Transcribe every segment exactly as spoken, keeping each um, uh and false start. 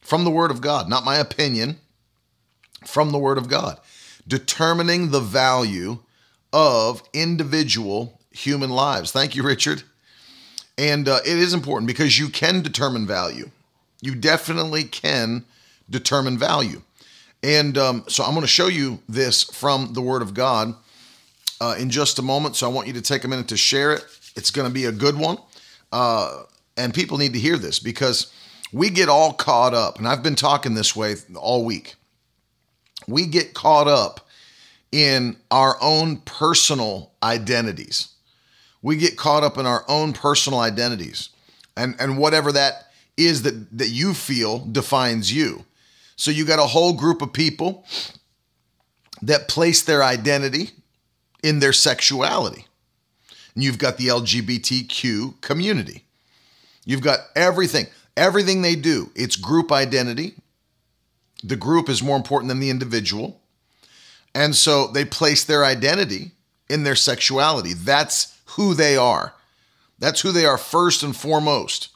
from the Word of God, not my opinion, from the Word of God. Determining the value of individual human lives. Thank you, Richard. And uh, it is important because you can determine value. You definitely can determine value. And um, so I'm going to show you this from the Word of God uh, in just a moment. So I want you to take a minute to share it. It's going to be a good one. Uh, and people need to hear this because we get all caught up, and I've been talking this way all week. We get caught up in our own personal identities. We get caught up in our own personal identities and, and whatever that is that, that you feel defines you. So you got a whole group of people that place their identity in their sexuality. And you've got the L G B T Q community. You've got everything. Everything they do, it's group identity. The group is more important than the individual. And so they place their identity in their sexuality. That's who they are. That's who they are first and foremost.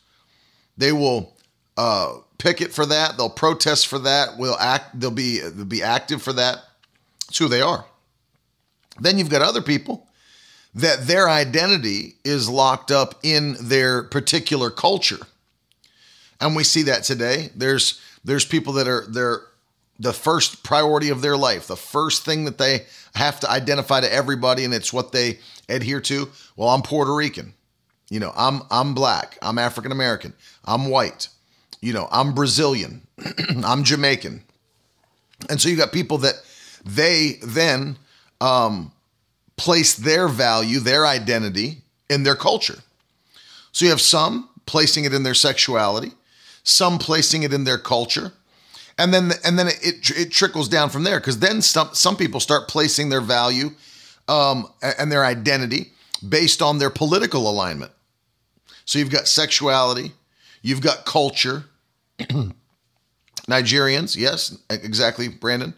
They will uh, picket for that. They'll protest for that. Will act. They'll be they'll be active for that. It's who they are. Then you've got other people that their identity is locked up in their particular culture. And we see that today. There's there's people that are they're the first priority of their life, the first thing that they have to identify to everybody, and it's what they adhere to. Well, I'm Puerto Rican. You know, I'm I'm black. I'm African American. I'm white. You know, I'm Brazilian. I'm Jamaican. And so you got people that they then um, place their value, their identity in their culture. So you have some placing it in their sexuality, some placing it in their culture, and then and then it it, it trickles down from there, because then some some people start placing their value um, and their identity based on their political alignment. So you've got sexuality, you've got culture, Nigerians, yes, exactly, Brandon.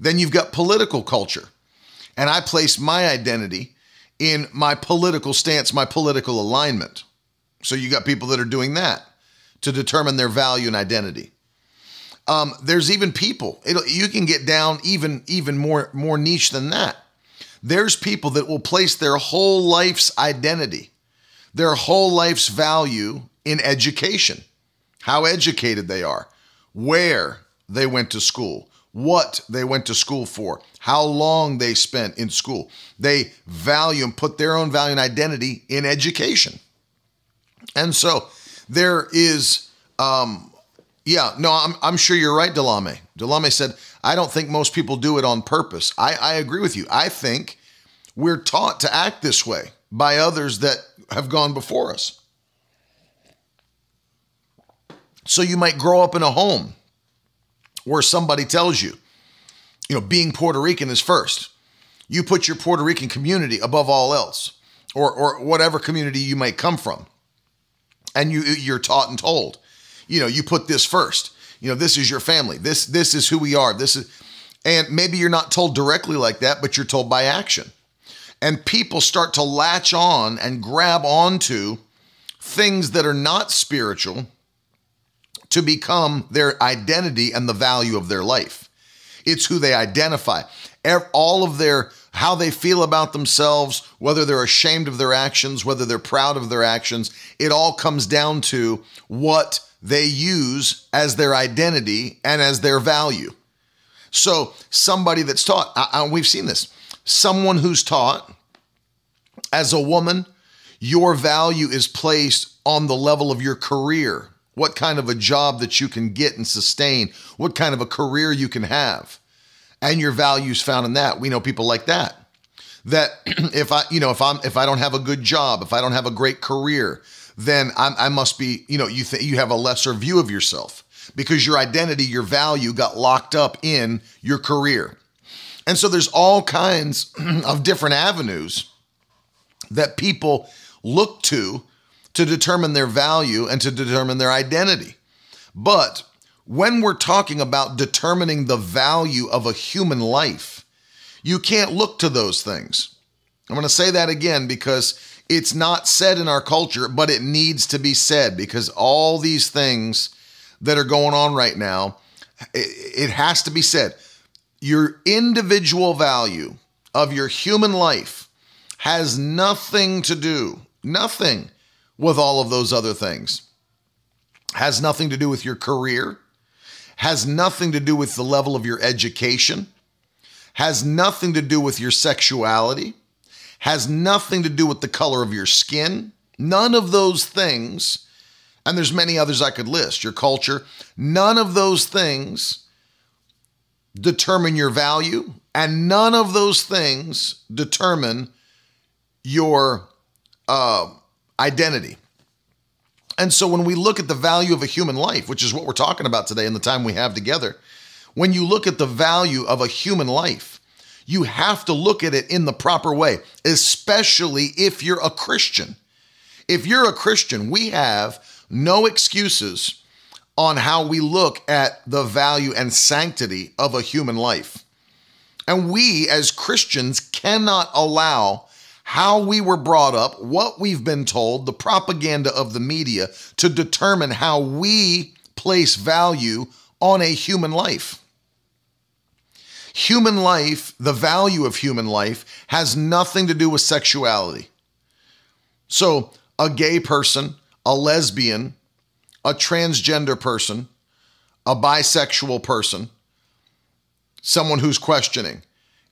Then you've got political culture, and I place my identity in my political stance, my political alignment. So you got people that are doing that to determine their value and identity. Um, there's even people, it'll, you can get down even, even more, more niche than that. There's people that will place their whole life's identity, their whole life's value in education, how educated they are, where they went to school, what they went to school for, how long they spent in school. They value and put their own value and identity in education. And so there is, um, yeah, no, I'm I'm sure you're right, Delame. Delame said, I don't think most people do it on purpose. I, I agree with you. I think we're taught to act this way by others that have gone before us. So you might grow up in a home where somebody tells you, you know, being Puerto Rican is first. You put your Puerto Rican community above all else, or or whatever community you might come from. And you, you're taught and told, you know, you put this first. You know, this is your family. This, this is who we are. This is, and maybe you're not told directly like that, but you're told by action. And people start to latch on and grab onto things that are not spiritual to become their identity and the value of their life. It's who they identify. All of their, how they feel about themselves, whether they're ashamed of their actions, whether they're proud of their actions, it all comes down to what they use as their identity and as their value. So somebody that's taught, I, I, we've seen this, someone who's taught as a woman, your value is placed on the level of your career, what kind of a job that you can get and sustain, what kind of a career you can have. And your values found in that. We know people like that. That if I, you know, if I'm, if I don't have a good job, if I don't have a great career, then I'm, I must be, you know, you think you have a lesser view of yourself. because your identity, your value got locked up in your career. And so there's all kinds of different avenues that people look to to determine their value and to determine their identity. But when we're talking about determining the value of a human life, you can't look to those things. I'm going to say that again because it's not said in our culture, but it needs to be said because all these things that are going on right now, it has to be said. Your individual value of your human life has nothing to do, nothing with all of those other things. Has nothing to do with your career, has nothing to do with the level of your education, has nothing to do with your sexuality, has nothing to do with the color of your skin, none of those things, and there's many others I could list, your culture, none of those things determine your value, and none of those things determine your uh, identity. And so when we look at the value of a human life, which is what we're talking about today in the time we have together, when you look at the value of a human life, you have to look at it in the proper way, especially if you're a Christian. If you're a Christian, we have no excuses on how we look at the value and sanctity of a human life. And we as Christians cannot allow how we were brought up, what we've been told, the propaganda of the media to determine how we place value on a human life. Human life, the value of human life, has nothing to do with sexuality. So a gay person, a lesbian, a transgender person, a bisexual person, someone who's questioning,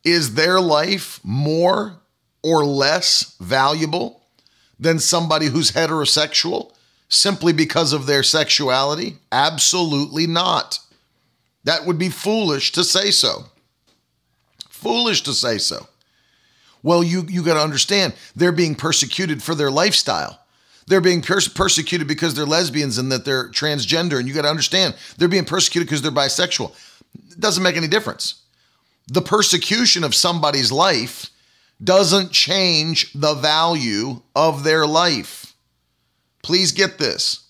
is their life more or less valuable than somebody who's heterosexual simply because of their sexuality? Absolutely not. That would be foolish to say so. Foolish to say so. Well, you, you got to understand, they're being persecuted for their lifestyle. They're being perse- persecuted because they're lesbians and that they're transgender. And you got to understand, they're being persecuted because they're bisexual. It doesn't make any difference. The persecution of somebody's life doesn't change the value of their life. Please get this.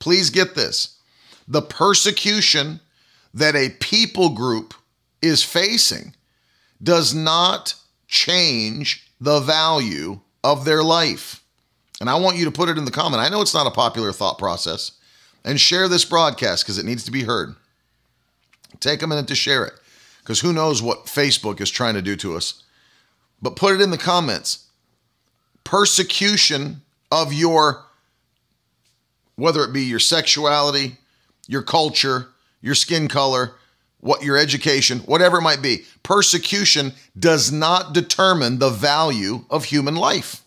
Please get this. The persecution that a people group is facing does not change the value of their life. And I want you to put it in the comment. I know it's not a popular thought process. And share this broadcast because it needs to be heard. Take a minute to share it because who knows what Facebook is trying to do to us. But put it in the comments. Persecution of your, whether it be your sexuality, your culture, your skin color, what your education, whatever it might be, persecution does not determine the value of human life.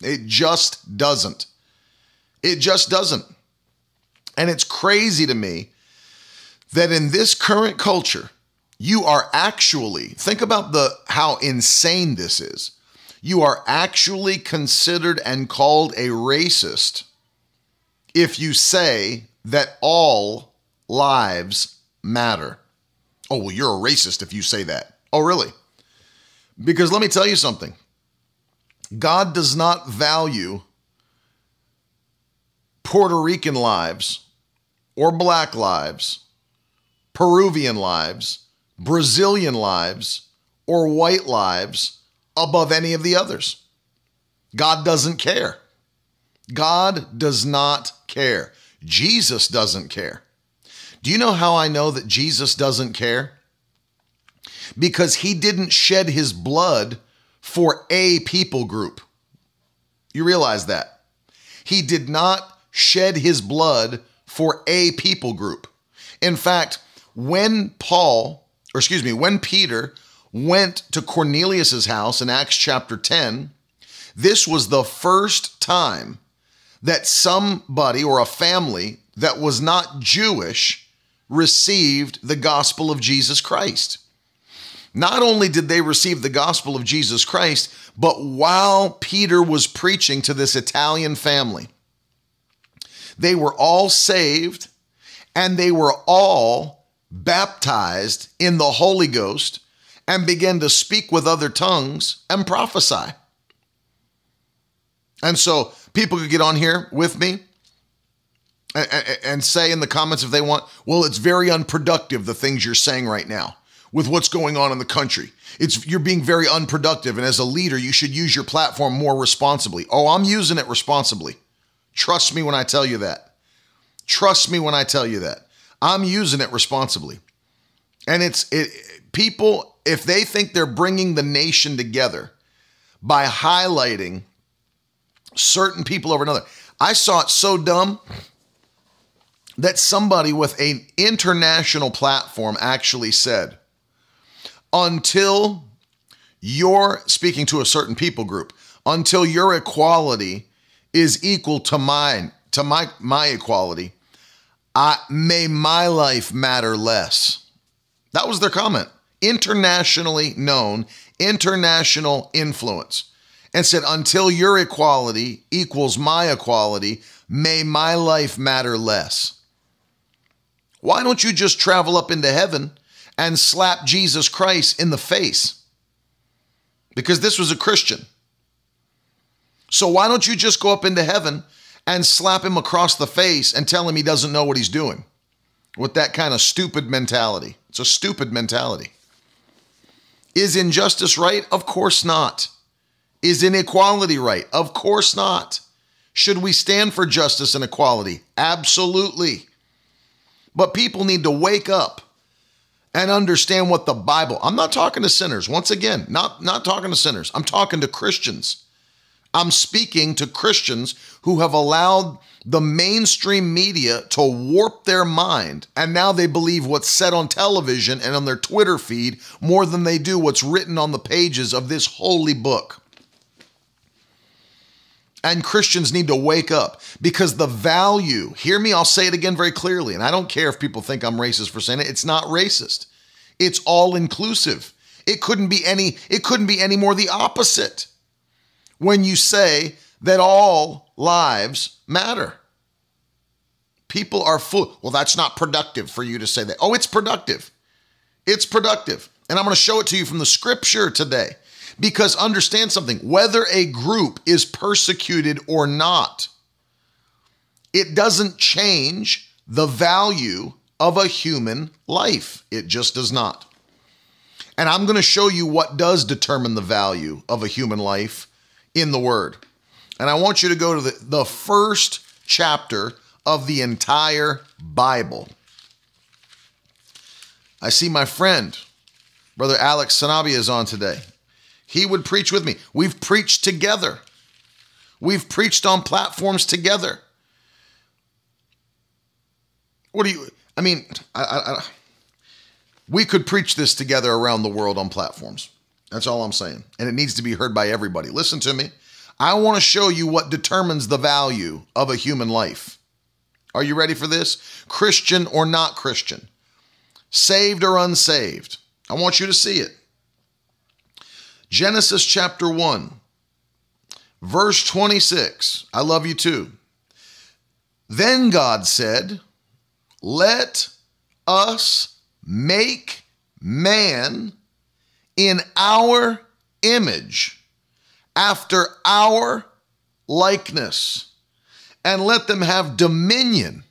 It just doesn't. It just doesn't. And it's crazy to me that in this current culture, you are actually, think about the how insane this is. You are actually considered and called a racist if you say that all lives matter. Oh, well, you're a racist if you say that. Oh, really? Because let me tell you something. God does not value Puerto Rican lives or black lives, Peruvian lives, Brazilian lives, or white lives above any of the others. God doesn't care. God does not care. Jesus doesn't care. Do you know how I know that Jesus doesn't care? Because he didn't shed his blood for a people group. You realize that? He did not shed his blood for a people group. In fact, when Paul Or excuse me, when Peter went to Cornelius' house in Acts chapter ten, this was the first time that somebody or a family that was not Jewish received the gospel of Jesus Christ. Not only did they receive the gospel of Jesus Christ, but while Peter was preaching to this Italian family, they were all saved and they were all baptized in the Holy Ghost and began to speak with other tongues and prophesy. And so people could get on here with me and, and, and say in the comments if they want, well, it's very unproductive, the things you're saying right now with what's going on in the country. It's you're being very unproductive. And as a leader, you should use your platform more responsibly. Oh, I'm using it responsibly. Trust me when I tell you that. Trust me when I tell you that. I'm using it responsibly. And it's it, people, if they think they're bringing the nation together by highlighting certain people over another. I saw it so dumb that somebody with an international platform actually said, until you're speaking to a certain people group, until your equality is equal to mine, to my, my equality, I may my life matter less. That was their comment. Internationally known, international influence. And said, until your equality equals my equality, may my life matter less. Why don't you just travel up into heaven and slap Jesus Christ in the face? Because this was a Christian. So why don't you just go up into heaven and slap him across the face and tell him he doesn't know what he's doing? With that kind of stupid mentality. It's a stupid mentality. Is injustice right? Of course not. Is inequality right? Of course not. Should we stand for justice and equality? Absolutely. But people need to wake up and understand what the Bible, I'm not talking to sinners. Once again, not, not talking to sinners. I'm talking to Christians. I'm speaking to Christians who have allowed the mainstream media to warp their mind. And now they believe what's said on television and on their Twitter feed more than they do what's written on the pages of this holy book. And Christians need to wake up because the value, hear me, I'll say it again very clearly, and I don't care if people think I'm racist for saying it, it's not racist. It's all inclusive. It couldn't be any, it couldn't be any more the opposite when you say that all lives matter. People are full, well, that's not productive for you to say that. Oh, it's productive. It's productive. And I'm going to show it to you from the scripture today. Because understand something, whether a group is persecuted or not, it doesn't change the value of a human life. It just does not. And I'm going to show you what does determine the value of a human life in the Word. And I want you to go to the, the first chapter of the entire Bible. I see my friend, Brother Alex Sanabi, is on today. He would preach with me. We've preached together. We've preached on platforms together. What do you, I mean, I, I, I, we could preach this together around the world on platforms. That's all I'm saying. And it needs to be heard by everybody. Listen to me. I want to show you what determines the value of a human life. Are you ready for this? Christian or not Christian? Saved or unsaved? I want you to see it. Genesis chapter one, verse twenty-six. I love you too. Then God said, let us make man in our image, after our likeness, and let them have dominion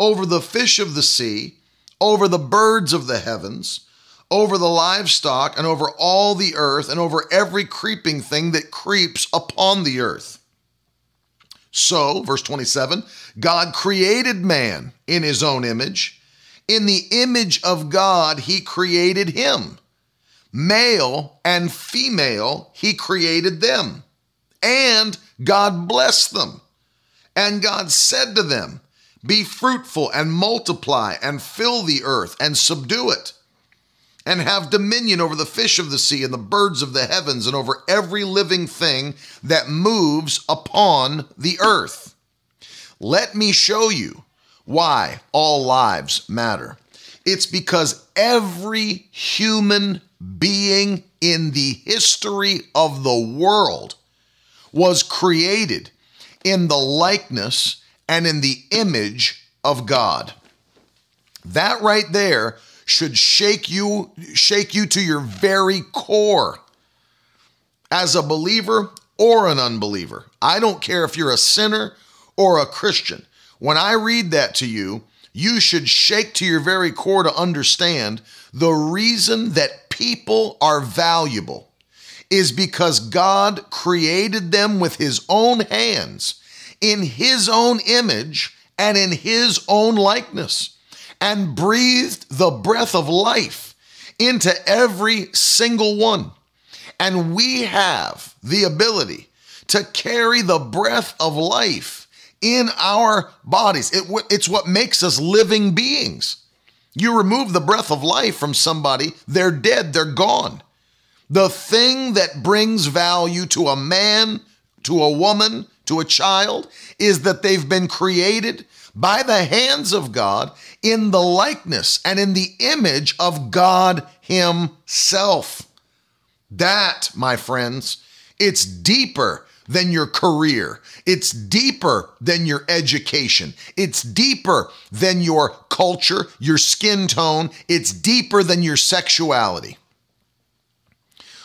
over the fish of the sea, over the birds of the heavens, over the livestock, and over all the earth, and over every creeping thing that creeps upon the earth. So, verse twenty-seven, God created man in his own image. In the image of God, he created him. Male and female, he created them. And God blessed them. And God said to them, be fruitful and multiply and fill the earth and subdue it, and have dominion over the fish of the sea and the birds of the heavens and over every living thing that moves upon the earth. Let me show you why all lives matter. It's because every human being in the history of the world was created in the likeness and in the image of God. That right there should shake you, shake you to your very core as a believer or an unbeliever. I don't care if you're a sinner or a Christian. When I read that to you, you should shake to your very core to understand the reason that people are valuable is because God created them with his own hands, in his own image, and in his own likeness, and breathed the breath of life into every single one. And we have the ability to carry the breath of life in our bodies. It, it's what makes us living beings. You remove the breath of life from somebody, they're dead, they're gone. The thing that brings value to a man, to a woman, to a child, is that they've been created by the hands of God in the likeness and in the image of God himself. That, my friends, it's deeper than your career. It's deeper than your education. It's deeper than your culture, your skin tone. It's deeper than your sexuality.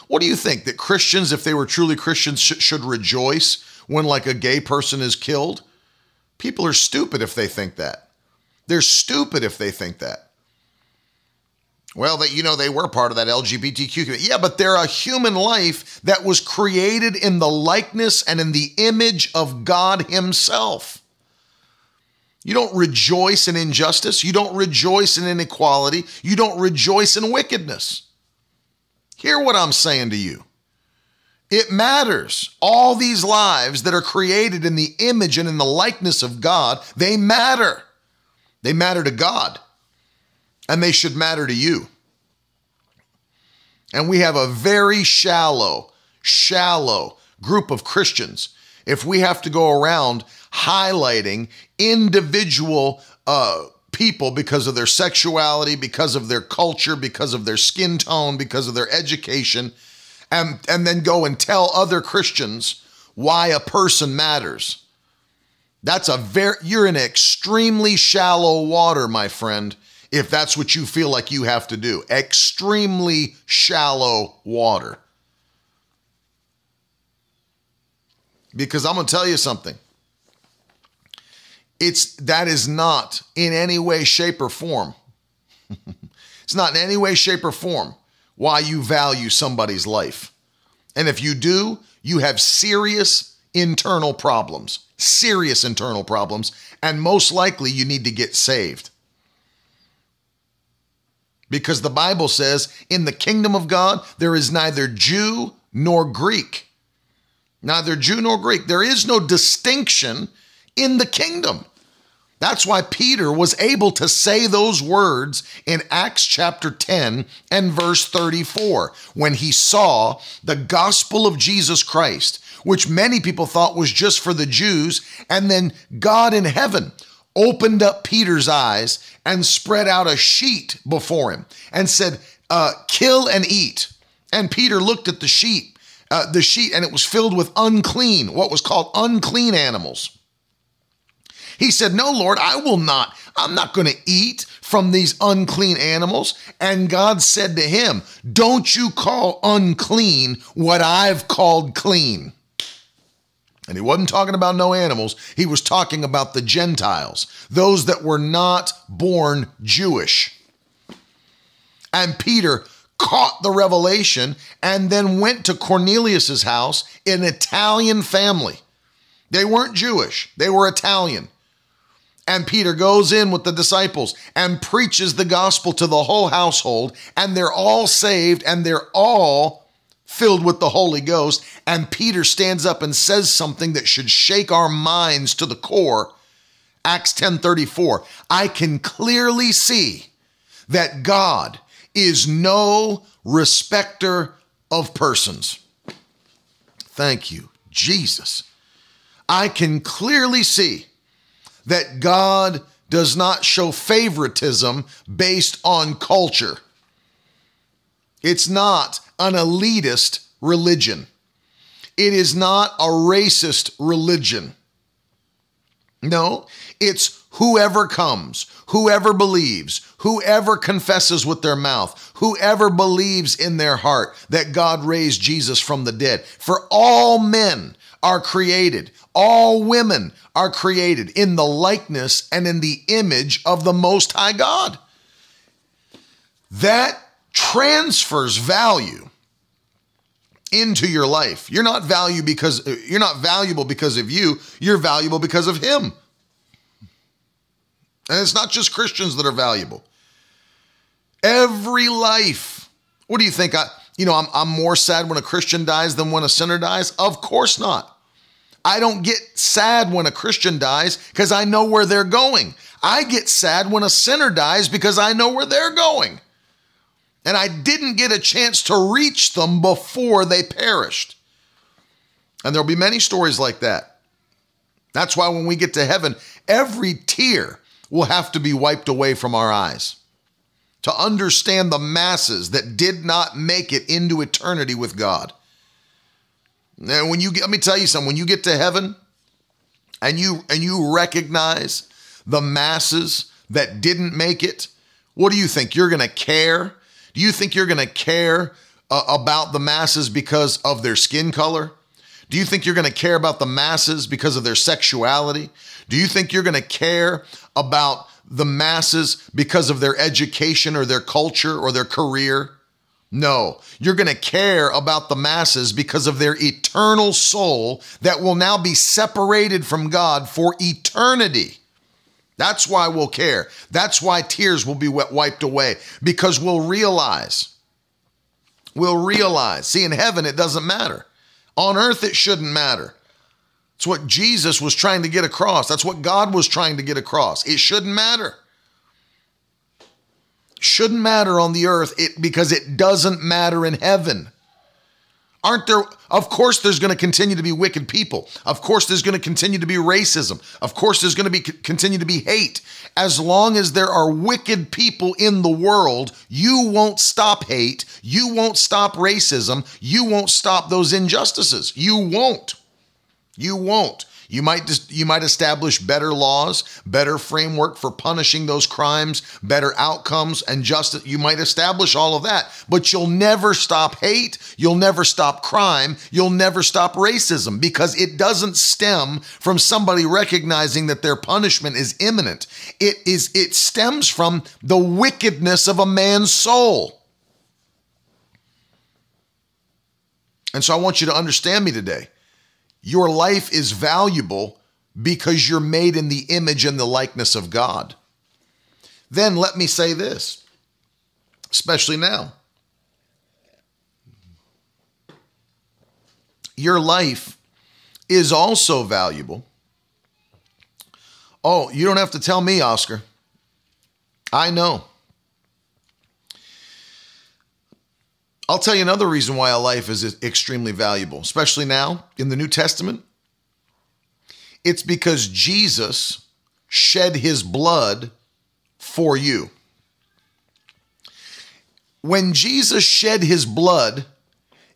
What do you think, that Christians, if they were truly Christians, sh- should rejoice when like a gay person is killed? People are stupid if they think that. They're stupid if they think that. Well, that, you know, they were part of that L G B T Q community. Yeah, but they're a human life that was created in the likeness and in the image of God himself. You don't rejoice in injustice. You don't rejoice in inequality. You don't rejoice in wickedness. Hear what I'm saying to you. It matters. All these lives that are created in the image and in the likeness of God, they matter. They matter to God, and they should matter to you. And we have a very shallow, shallow group of Christians if we have to go around highlighting individual uh people because of their sexuality, because of their culture, because of their skin tone, because of their education, and, and then go and tell other Christians why a person matters. That's a very, you're in extremely shallow water, my friend, if that's what you feel like you have to do. Extremely shallow water. Because I'm going to tell you something. It's, that is not in any way, shape, or form. It's not in any way, shape, or form why you value somebody's life. And if you do, you have serious internal problems, serious internal problems, and most likely you need to get saved. Because the Bible says, in the kingdom of God, there is neither Jew nor Greek. Neither Jew nor Greek. There is no distinction in the kingdom. That's why Peter was able to say those words in Acts chapter ten and verse thirty-four, when he saw the gospel of Jesus Christ, which many people thought was just for the Jews, and then God in heaven opened up Peter's eyes and spread out a sheet before him and said, uh, kill and eat. And Peter looked at the sheet, uh, the sheet, and it was filled with unclean, what was called unclean animals. He said, no, Lord, I will not. I'm not going to eat from these unclean animals. And God said to him, don't you call unclean what I've called clean. And he wasn't talking about no animals. He was talking about the Gentiles, those that were not born Jewish. And Peter caught the revelation and then went to Cornelius's house, an Italian family. They weren't Jewish. They were Italian. And Peter goes in with the disciples and preaches the gospel to the whole household, and they're all saved, and they're all filled with the Holy Ghost. And Peter stands up and says something that should shake our minds to the core. Acts ten thirty-four, I can clearly see that God is no respecter of persons. Thank you, Jesus. I can clearly see that God does not show favoritism based on culture. It's not an elitist religion. It is not a racist religion. No, it's whoever comes, whoever believes, whoever confesses with their mouth, whoever believes in their heart that God raised Jesus from the dead. For all men are created, all women are created in the likeness and in the image of the Most High God. That transfers value into your life. You're not value because you're not valuable because of you. You're valuable because of him. And it's not just Christians that are valuable. Every life. What do you think? I, you know, I'm, I'm more sad when a Christian dies than when a sinner dies. Of course not. I don't get sad when a Christian dies because I know where they're going. I get sad when a sinner dies because I know where they're going. And I didn't get a chance to reach them before they perished. And there'll be many stories like that. That's why when we get to heaven, every tear will have to be wiped away from our eyes to understand the masses that did not make it into eternity with God. And when you get, let me tell you something, when you get to heaven and you and you recognize the masses that didn't make it, what do you think? You're going to care? Do you think you're going to care uh, about the masses because of their skin color? Do you think you're going to care about the masses because of their sexuality? Do you think you're going to care about the masses because of their education or their culture or their career? No, you're going to care about the masses because of their eternal soul that will now be separated from God for eternity. That's why we'll care. That's why tears will be wiped away, because we'll realize, we'll realize, see, in heaven, it doesn't matter. On earth, it shouldn't matter. It's what Jesus was trying to get across. That's what God was trying to get across. It shouldn't matter. Shouldn't matter on the earth it, because it doesn't matter in heaven. Aren't there, of course there's going to continue to be wicked people. Of course there's going to continue to be racism. Of course there's going to be continue to be hate. As long as there are wicked people in the world, you won't stop hate. You won't stop racism. You won't stop those injustices. You won't. You won't. You might just, you might establish better laws, better framework for punishing those crimes, better outcomes and justice. You might establish all of that, but you'll never stop hate. You'll never stop crime. You'll never stop racism, because it doesn't stem from somebody recognizing that their punishment is imminent. It is, it stems from the wickedness of a man's soul. And so I want you to understand me today. Your life is valuable because you're made in the image and the likeness of God. Then let me say this, especially now. Your life is also valuable. Oh, you don't have to tell me, Oscar. I know. I'll tell you another reason why a life is extremely valuable, especially now in the New Testament. It's because Jesus shed his blood for you. When Jesus shed his blood,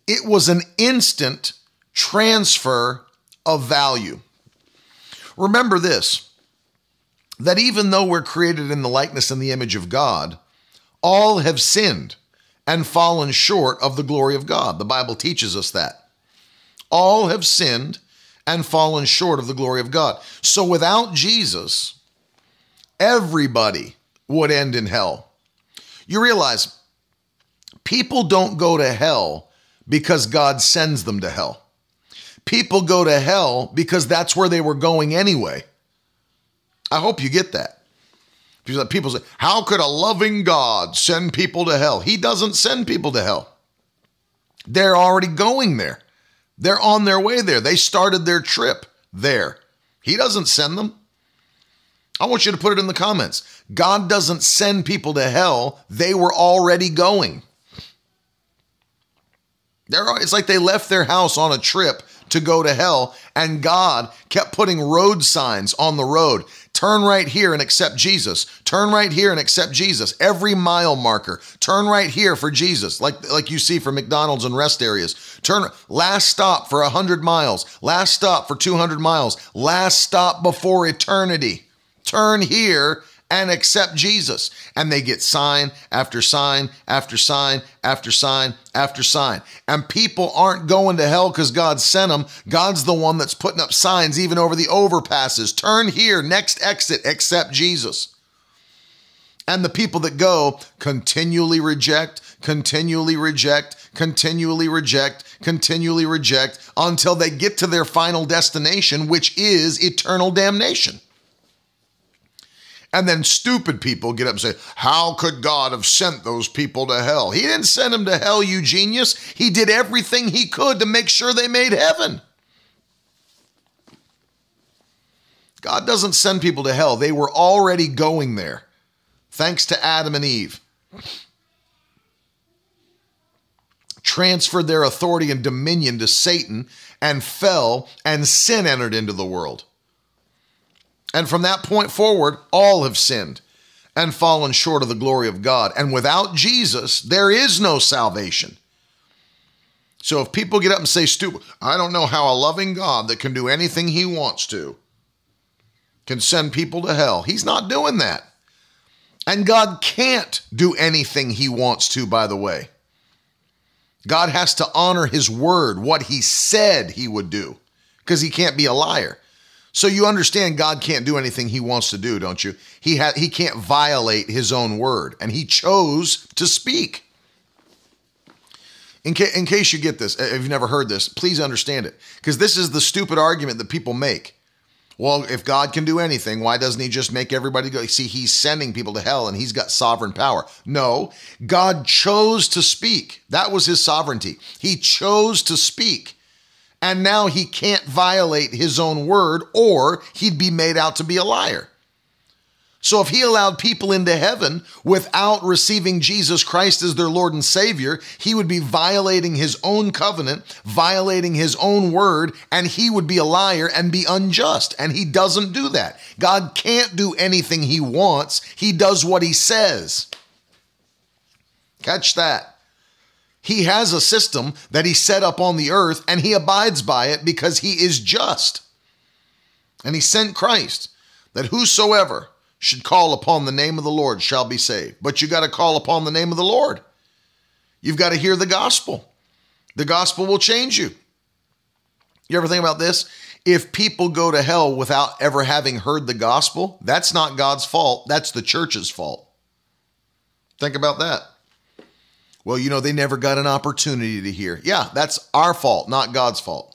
it was an instant transfer of value. Remember this, that even though we're created in the likeness and the image of God, all have sinned and fallen short of the glory of God. The Bible teaches us that. All have sinned and fallen short of the glory of God. So without Jesus, everybody would end in hell. You realize people don't go to hell because God sends them to hell. People go to hell because that's where they were going anyway. I hope you get that. People say, how could a loving God send people to hell? He doesn't send people to hell. They're already going there. They're on their way there. They started their trip there. He doesn't send them. I want you to put it in the comments. God doesn't send people to hell. They were already going. They're, it's like they left their house on a trip to go to hell, and God kept putting road signs on the road. Turn right here and accept Jesus. Turn right here and accept Jesus. Every mile marker. Turn right here for Jesus, like, like you see for McDonald's and rest areas. Turn last stop for one hundred miles. Last stop for two hundred miles. Last stop before eternity. Turn here and accept Jesus. And they get sign after sign after sign after sign after sign. And people aren't going to hell because God sent them. God's the one that's putting up signs even over the overpasses. Turn here, next exit, accept Jesus. And the people that go continually reject, continually reject, continually reject, continually reject until they get to their final destination, which is eternal damnation. And then stupid people get up and say, how could God have sent those people to hell? He didn't send them to hell, you genius. He did everything he could to make sure they made heaven. God doesn't send people to hell. They were already going there, thanks to Adam and Eve. Transferred their authority and dominion to Satan and fell, and sin entered into the world. And from that point forward, all have sinned and fallen short of the glory of God. And without Jesus, there is no salvation. So if people get up and say, stupid, I don't know how a loving God that can do anything he wants to can send people to hell. He's not doing that. And God can't do anything he wants to, by the way. God has to honor his word, what he said he would do, because he can't be a liar. So you understand God can't do anything he wants to do, don't you? He ha- he can't violate his own word, and he chose to speak. In, ca- in case you get this, if you've never heard this, please understand it, because this is the stupid argument that people make. Well, if God can do anything, why doesn't he just make everybody go? See, he's sending people to hell, and he's got sovereign power. No, God chose to speak. That was his sovereignty. He chose to speak. And now he can't violate his own word, or he'd be made out to be a liar. So if he allowed people into heaven without receiving Jesus Christ as their Lord and Savior, he would be violating his own covenant, violating his own word, and he would be a liar and be unjust. And he doesn't do that. God can't do anything he wants. He does what he says. Catch that. He has a system that he set up on the earth, and he abides by it because he is just. And he sent Christ, that whosoever should call upon the name of the Lord shall be saved. But you got to call upon the name of the Lord. You've got to hear the gospel. The gospel will change you. You ever think about this? If people go to hell without ever having heard the gospel, that's not God's fault. That's the church's fault. Think about that. Well, you know, they never got an opportunity to hear. Yeah, that's our fault, not God's fault.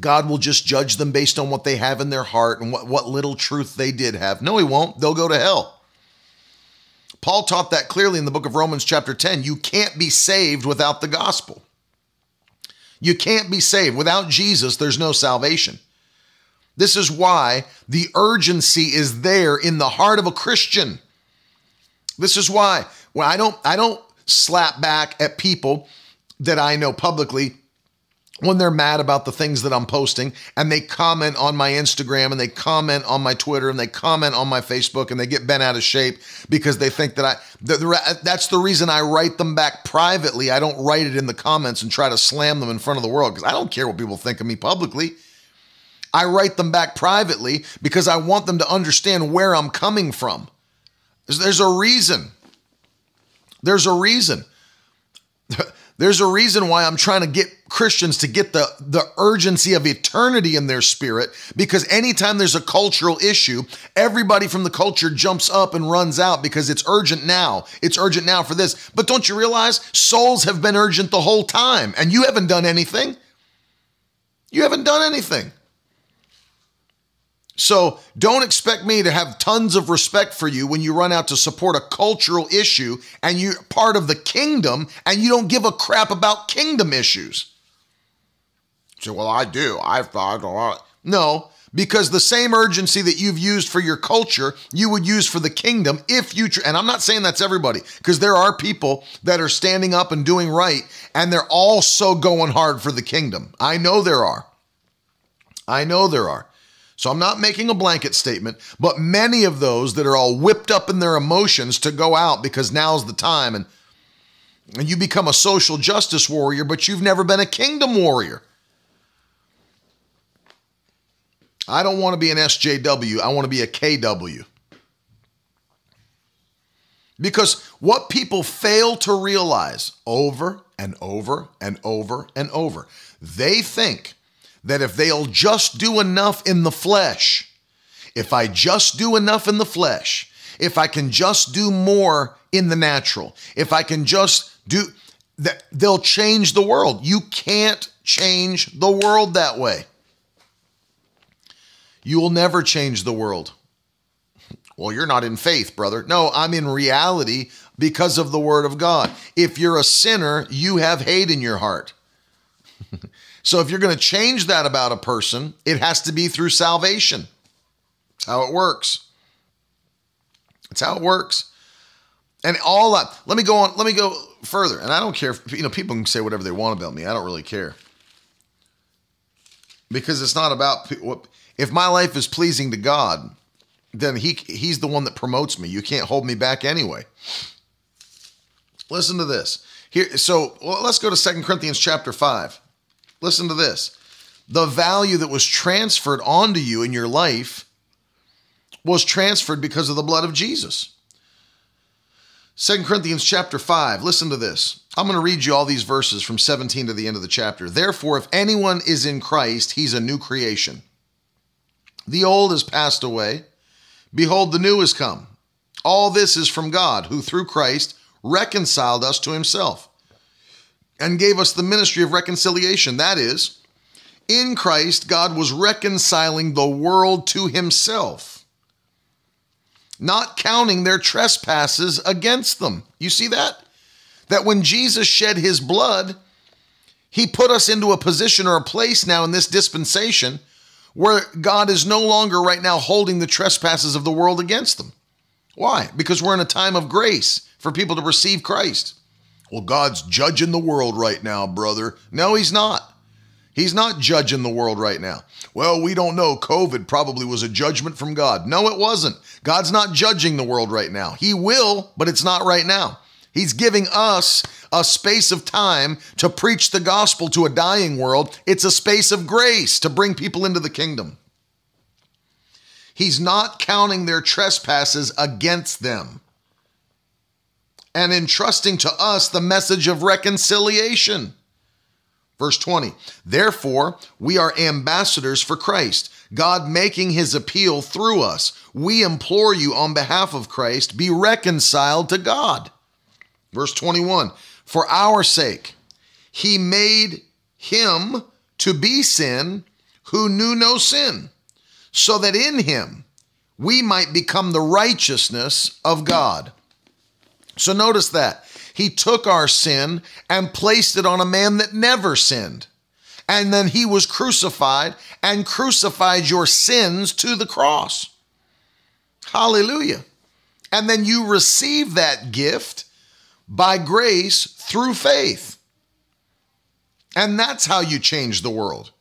God will just judge them based on what they have in their heart and what, what little truth they did have. No, he won't. They'll go to hell. Paul taught that clearly in the book of Romans chapter ten. You can't be saved without the gospel. You can't be saved. Without Jesus, there's no salvation. This is why the urgency is there in the heart of a Christian. This is why when I don't I don't slap back at people that I know publicly when they're mad about the things that I'm posting, and they comment on my Instagram, and they comment on my Twitter, and they comment on my Facebook, and they get bent out of shape because they think that I the, the, that's the reason I write them back privately. I don't write it in the comments and try to slam them in front of the world, because I don't care what people think of me publicly. I write them back privately because I want them to understand where I'm coming from. There's a reason. There's a reason. There's a reason why I'm trying to get Christians to get the, the urgency of eternity in their spirit, because anytime there's a cultural issue, everybody from the culture jumps up and runs out because it's urgent now. It's urgent now for this. But don't you realize souls have been urgent the whole time, and you haven't done anything? You haven't done anything. So don't expect me to have tons of respect for you when you run out to support a cultural issue and you're part of the kingdom and you don't give a crap about kingdom issues. So, well, I do. I've thought a lot. No, because the same urgency that you've used for your culture, you would use for the kingdom if you, tr- and I'm not saying that's everybody, because there are people that are standing up and doing right, and they're also going hard for the kingdom. I know there are. I know there are. So I'm not making a blanket statement, but many of those that are all whipped up in their emotions to go out because now's the time, and, and you become a social justice warrior, but you've never been a kingdom warrior. I don't want to be an S J W. I want to be a K W. Because what people fail to realize over and over and over and over, they think that if they'll just do enough in the flesh, if I just do enough in the flesh, if I can just do more in the natural, if I can just do, that they'll change the world. You can't change the world that way. You will never change the world. Well, you're not in faith, brother. No, I'm in reality because of the word of God. If you're a sinner, you have hate in your heart. So if you're going to change that about a person, it has to be through salvation. That's how it works. That's how it works. And all that, let me go on, let me go further. And I don't care if, you know, people can say whatever they want about me. I don't really care. Because it's not about what, if my life is pleasing to God, then he he's the one that promotes me. You can't hold me back anyway. Listen to this. Here, so well, let's go to Second Corinthians chapter five. Listen to this. The value that was transferred onto you in your life was transferred because of the blood of Jesus. Second Corinthians chapter five. Listen to this. I'm going to read you all these verses from seventeen to the end of the chapter. Therefore, if anyone is in Christ, he's a new creation. The old has passed away. Behold, the new has come. All this is from God, who through Christ reconciled us to himself and gave us the ministry of reconciliation. That is, in Christ, God was reconciling the world to himself, not counting their trespasses against them. You see that? That when Jesus shed his blood, he put us into a position or a place now in this dispensation where God is no longer right now holding the trespasses of the world against them. Why? Because we're in a time of grace for people to receive Christ. Well, God's judging the world right now, brother. No, he's not. He's not judging the world right now. Well, we don't know. COVID probably was a judgment from God. No, it wasn't. God's not judging the world right now. He will, but it's not right now. He's giving us a space of time to preach the gospel to a dying world. It's a space of grace to bring people into the kingdom. He's not counting their trespasses against them and entrusting to us the message of reconciliation. Verse twenty, therefore, we are ambassadors for Christ, God making his appeal through us. We implore you on behalf of Christ, be reconciled to God. Verse twenty-one, for our sake, he made him to be sin who knew no sin, so that in him we might become the righteousness of God. So notice that. He took our sin and placed it on a man that never sinned. And then he was crucified and crucified your sins to the cross. Hallelujah. And then you receive that gift by grace through faith. And that's how you change the world.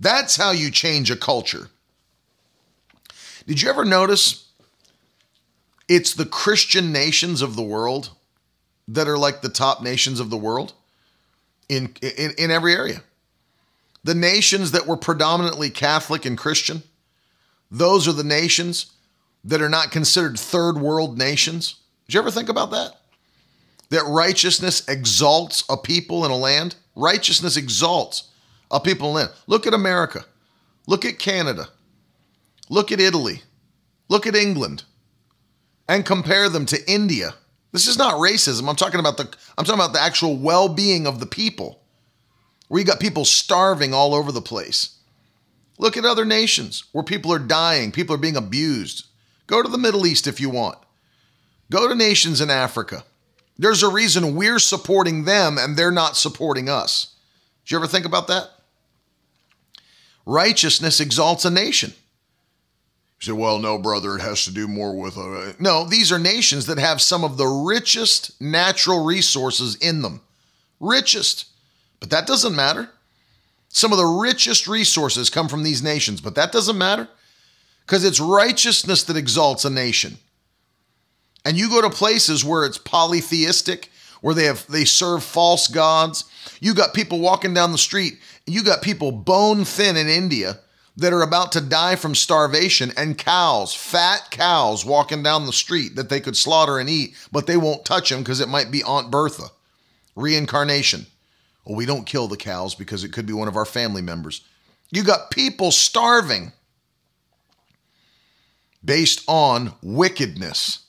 That's how you change a culture. Did you ever notice it's the Christian nations of the world that are like the top nations of the world in, in, in every area? The nations that were predominantly Catholic and Christian, those are the nations that are not considered third world nations. Did you ever think about that? That righteousness exalts a people in a land. Righteousness exalts a people in a land. Look at America. Look at Canada. Look at Italy. Look at England. And compare them to India. This is not racism. I'm talking about the, I'm talking about the actual well-being of the people. Where you got people starving all over the place. Look at other nations where people are dying. People are being abused. Go to the Middle East if you want. Go to nations in Africa. There's a reason we're supporting them and they're not supporting us. Did you ever think about that? Righteousness exalts a nation. You say, well, no, brother, it has to do more with... Uh, no, these are nations that have some of the richest natural resources in them. Richest. But that doesn't matter. Some of the richest resources come from these nations, but that doesn't matter because it's righteousness that exalts a nation. And you go to places where it's polytheistic, where they have they serve false gods. You got people walking down the street, and you got people bone thin in India that are about to die from starvation, and cows, fat cows walking down the street that they could slaughter and eat, but they won't touch them because it might be Aunt Bertha. Reincarnation. Well, we don't kill the cows because it could be one of our family members. You got people starving based on wickedness.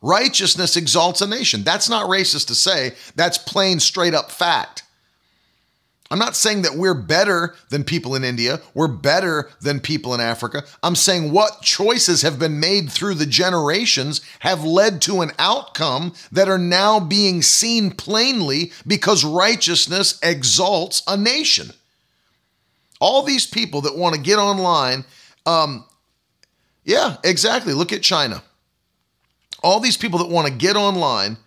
Righteousness exalts a nation. That's not racist to say. That's plain, straight up fact. I'm not saying that we're better than people in India. We're better than people in Africa. I'm saying what choices have been made through the generations have led to an outcome that are now being seen plainly because righteousness exalts a nation. All these people that want to get online, um, yeah, exactly. Look at China. All these people that want to get online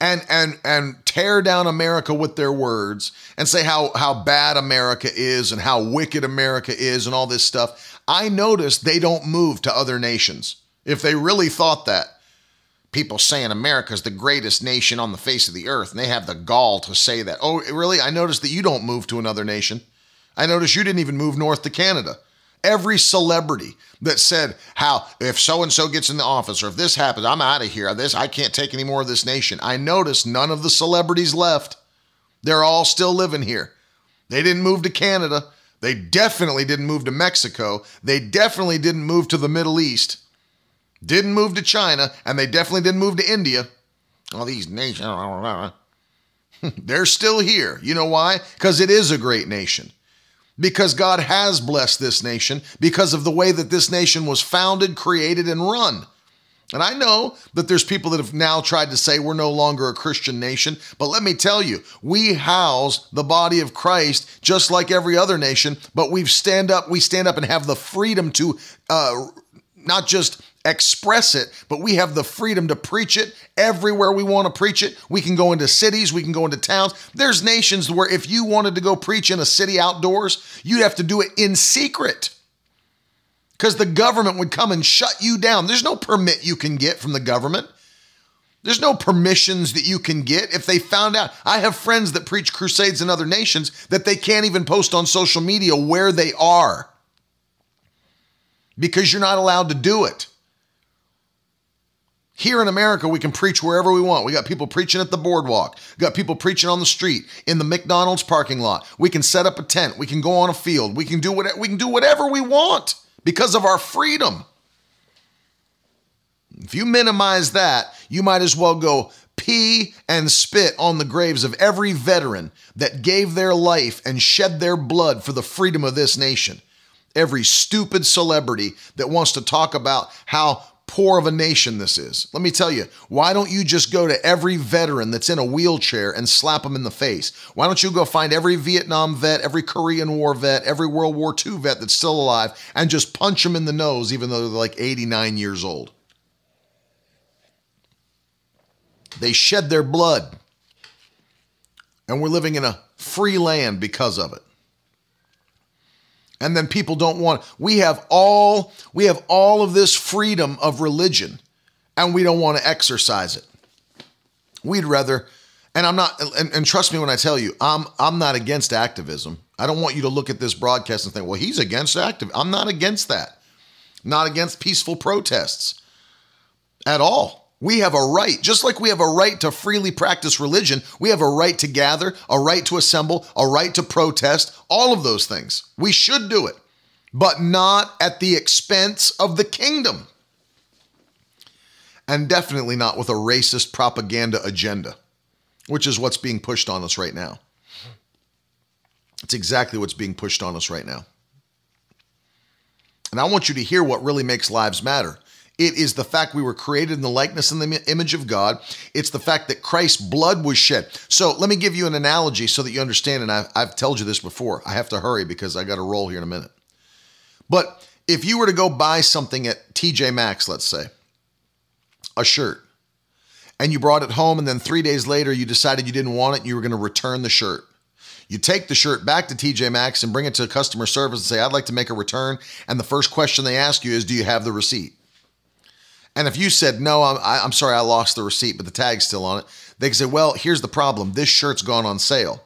and and and tear down America with their words and say how, how bad America is and how wicked America is and all this stuff, I noticed they don't move to other nations. If they really thought that, people saying America's the greatest nation on the face of the earth, and they have the gall to say that. Oh, really? I noticed that you don't move to another nation. I noticed you didn't even move north to Canada. Every celebrity that said how if so-and-so gets in the office or if this happens, I'm out of here. This I can't take any more of this nation. I noticed none of the celebrities left. They're all still living here. They didn't move to Canada. They definitely didn't move to Mexico. They definitely didn't move to the Middle East. Didn't move to China. And they definitely didn't move to India. All these nations. They're still here. You know why? Because it is a great nation. Because God has blessed this nation because of the way that this nation was founded, created, and run. And I know that there's people that have now tried to say we're no longer a Christian nation, but let me tell you, we house the body of Christ just like every other nation, but we stand up, we stand up and have the freedom to uh, not just express it, but we have the freedom to preach it everywhere we want to preach it. We can go into cities. We can go into towns. There's nations where if you wanted to go preach in a city outdoors, you'd have to do it in secret because the government would come and shut you down. There's no permit you can get from the government. There's no permissions that you can get if they found out. I have friends that preach crusades in other nations that they can't even post on social media where they are because you're not allowed to do it. Here in America, we can preach wherever we want. We got people preaching at the boardwalk. We got people preaching on the street, in the McDonald's parking lot. We can set up a tent. We can go on a field. We can do what we can do whatever we want because of our freedom. If you minimize that, you might as well go pee and spit on the graves of every veteran that gave their life and shed their blood for the freedom of this nation. Every stupid celebrity that wants to talk about how poor of a nation this is. Let me tell you, why don't you just go to every veteran that's in a wheelchair and slap them in the face? Why don't you go find every Vietnam vet, every Korean War vet, every World War Two vet that's still alive and just punch them in the nose even though they're like eighty-nine years old? They shed their blood and we're living in a free land because of it. And then people don't want, we have all, we have all of this freedom of religion and we don't want to exercise it. We'd rather, and I'm not, and, and trust me when I tell you, I'm, I'm not against activism. I don't want you to look at this broadcast and think, well, he's against activism. I'm not against that. Not against peaceful protests at all. We have a right, just like we have a right to freely practice religion, we have a right to gather, a right to assemble, a right to protest, all of those things. We should do it, but not at the expense of the kingdom. And definitely not with a racist propaganda agenda, which is what's being pushed on us right now. It's exactly what's being pushed on us right now. And I want you to hear what really makes lives matter. It is the fact we were created in the likeness and the image of God. It's the fact that Christ's blood was shed. So let me give you an analogy so that you understand, and I've, I've told you this before. I have to hurry because I got to roll here in a minute. But if you were to go buy something at T J Maxx, let's say, a shirt, and you brought it home, and then three days later you decided you didn't want it and you were going to return the shirt. You take the shirt back to T J Maxx and bring it to customer service and say, I'd like to make a return. And the first question they ask you is, do you have the receipt? And if you said, no, I'm, I'm sorry, I lost the receipt, but the tag's still on it. They can say, well, here's the problem. This shirt's gone on sale.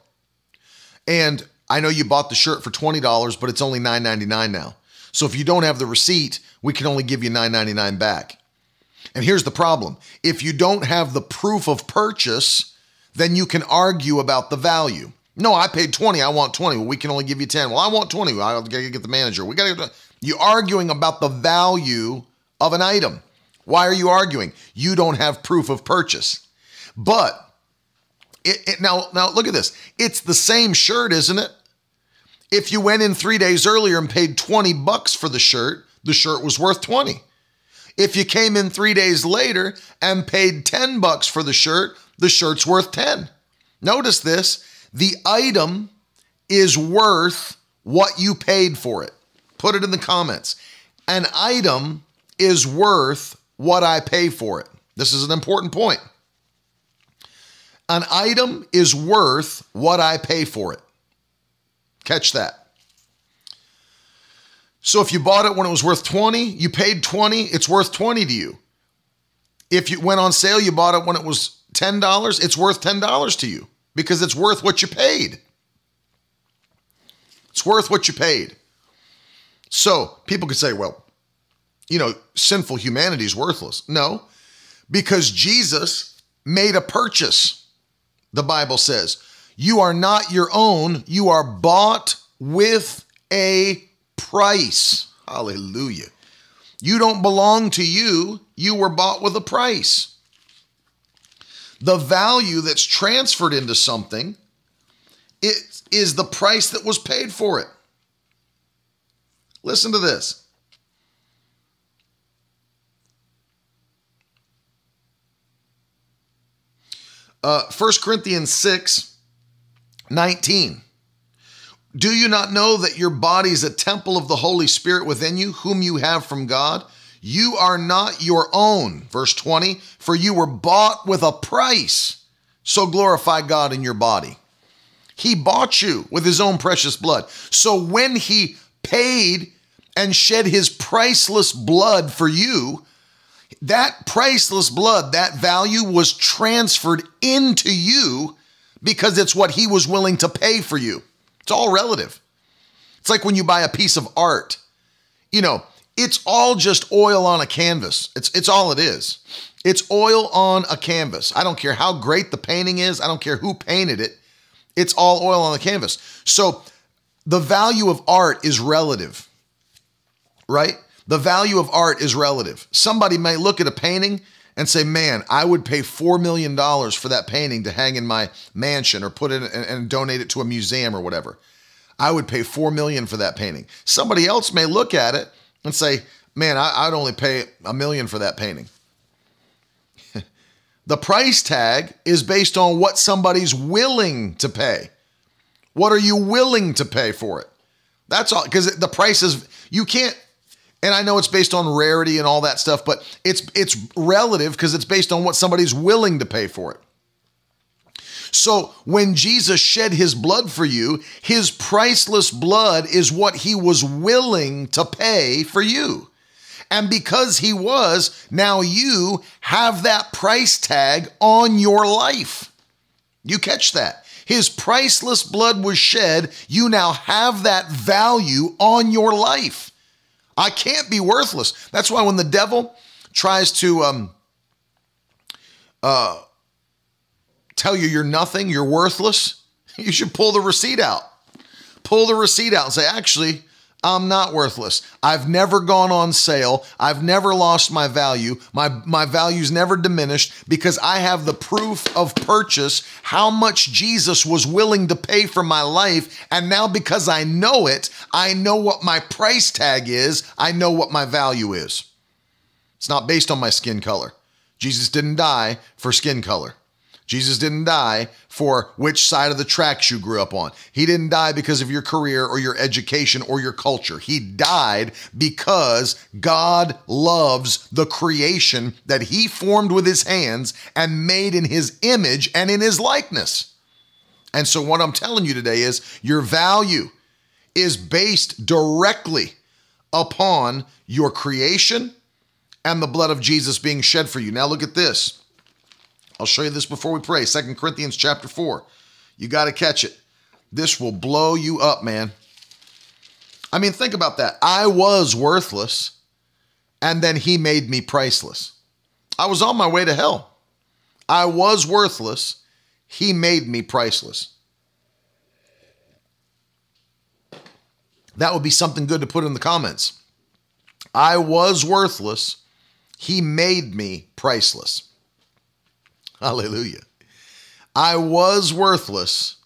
And I know you bought the shirt for twenty dollars, but it's only nine ninety-nine now. So if you don't have the receipt, we can only give you nine ninety-nine back. And here's the problem. If you don't have the proof of purchase, then you can argue about the value. No, I paid twenty. I want twenty. Well, we can only give you ten. Well, I want twenty. I'll gotta get the manager. We gotta. You're arguing about the value of an item. Why are you arguing? You don't have proof of purchase. But it, it, now, now look at this. It's the same shirt, isn't it? If you went in three days earlier and paid twenty bucks for the shirt, the shirt was worth twenty. If you came in three days later and paid ten bucks for the shirt, the shirt's worth ten. Notice this. The item is worth what you paid for it. Put it in the comments. An item is worth what I pay for it. This is an important point. An item is worth what I pay for it. Catch that. So if you bought it when it was worth twenty, you paid twenty, it's worth twenty to you. If you went on sale, you bought it when it was ten dollars, it's worth ten dollars to you because it's worth what you paid. It's worth what you paid. So people could say, well, you know, sinful humanity is worthless. No, because Jesus made a purchase. The Bible says, you are not your own, you are bought with a price. Hallelujah. You don't belong to you. You were bought with a price. The value that's transferred into something, it is the price that was paid for it. Listen to this. Uh, First Corinthians six nineteen. Do you not know that your body is a temple of the Holy Spirit within you, whom you have from God? You are not your own. Verse twenty, for you were bought with a price. So glorify God in your body. He bought you with his own precious blood. So when he paid and shed his priceless blood for you, that priceless blood, that value was transferred into you because it's what he was willing to pay for you. It's all relative. It's like when you buy a piece of art. You know, it's all just oil on a canvas. It's it's all it is. It's oil on a canvas. I don't care how great the painting is. I don't care who painted it. It's all oil on the canvas. So the value of art is relative, right? The value of art is relative. Somebody may look at a painting and say, man, I would pay four million dollars for that painting to hang in my mansion or put it in and, and donate it to a museum or whatever. I would pay four million dollars for that painting. Somebody else may look at it and say, man, I, I'd only pay a million for that painting. The price tag is based on what somebody's willing to pay. What are you willing to pay for it? That's all, because the price is, you can't, and I know it's based on rarity and all that stuff, but it's it's relative because it's based on what somebody's willing to pay for it. So when Jesus shed his blood for you, his priceless blood is what he was willing to pay for you. And because he was, now you have that price tag on your life. You catch that. His priceless blood was shed. You now have that value on your life. I can't be worthless. That's why when the devil tries to um, uh, tell you you're nothing, you're worthless, you should pull the receipt out. Pull the receipt out and say, actually, I'm not worthless. I've never gone on sale. I've never lost my value. My, my value's never diminished because I have the proof of purchase, how much Jesus was willing to pay for my life. And now because I know it, I know what my price tag is. I know what my value is. It's not based on my skin color. Jesus didn't die for skin color. Jesus didn't die for which side of the tracks you grew up on. He didn't die because of your career or your education or your culture. He died because God loves the creation that he formed with his hands and made in his image and in his likeness. And so what I'm telling you today is your value is based directly upon your creation and the blood of Jesus being shed for you. Now look at this. I'll show you this before we pray. Second Corinthians chapter four. You got to catch it. This will blow you up, man. I mean, think about that. I was worthless, and then he made me priceless. I was on my way to hell. I was worthless. He made me priceless. That would be something good to put in the comments. I was worthless. He made me priceless. Hallelujah. I was worthless.